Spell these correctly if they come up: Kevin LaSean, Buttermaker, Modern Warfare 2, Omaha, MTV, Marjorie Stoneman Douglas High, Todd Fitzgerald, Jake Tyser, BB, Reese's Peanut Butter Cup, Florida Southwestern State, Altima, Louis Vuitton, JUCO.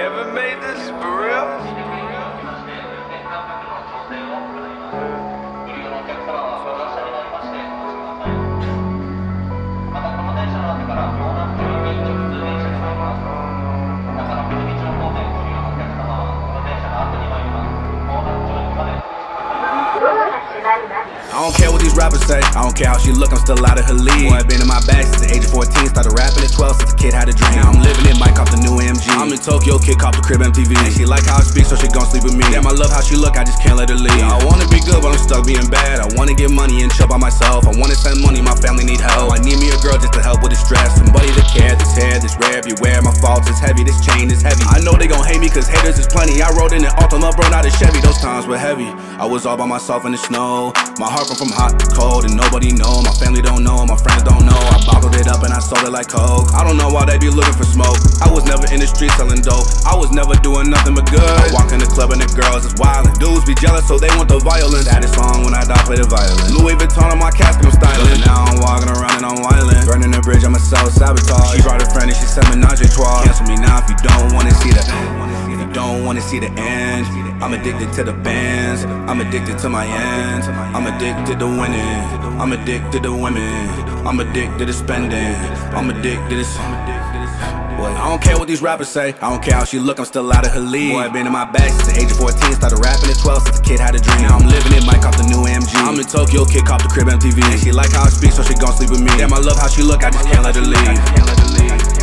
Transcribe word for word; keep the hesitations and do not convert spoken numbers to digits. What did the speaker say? Kevin made this for real? I don't care what these rappers say, I don't care how she look, I'm still out of her league. Boy, I've been in my bag since the age of fourteen, started rapping at twelve since a kid had a dream. Now I'm living it, might cop the new M G. I'm in Tokyo, kid cop the crib M T V. And she like how I speak, so she gon' sleep with me. Damn, I love how she look, I just can't let her leave. I wanna be good, but I'm stuck being bad. I wanna get money and chill by myself. I wanna spend money, my family need help. I need me a girl just to help with the stress. Somebody to care, this hair, this rare, beware. My faults is heavy, this chain is heavy. I know they gon' hate me, cause haters is plenty. I rode in an Altima, bro, not a Chevy. Those times were heavy, I was all by myself in the snow. My heart from hot to cold and nobody know. My family don't know, my friends don't know. I bottled it up and I sold it like coke. I don't know why they be looking for smoke. I was never in the street selling dope. I was never doing nothing but good. I walk in the club and the girls is wildin'. Dudes be jealous so they want the violence. Add a song when I die, play the violin. Louis Vuitton on my casket, I'm styling. Now I'm walking around and I'm wildin'. Burning the bridge, I'm a self-sabotage. She brought a friend and she said menage a trois. Cancel me now if you don't wanna see the end. If you don't wanna see the end. I'm addicted to the bands. I'm addicted to my ends. I'm addicted to winning. I'm addicted to women. I'm addicted to spending. I'm addicted to something. I don't care what these rappers say, I don't care how she look, I'm still out of her league. Boy, I've been in my bag since the age of fourteen, started rapping at twelve since a kid had a dream. Now I'm living it, might cop the new M G. I'm in Tokyo, kid cop the crib M T V. And she like how I speak, so she gon' sleep with me. Damn, I love how she look, I just can't let her leave.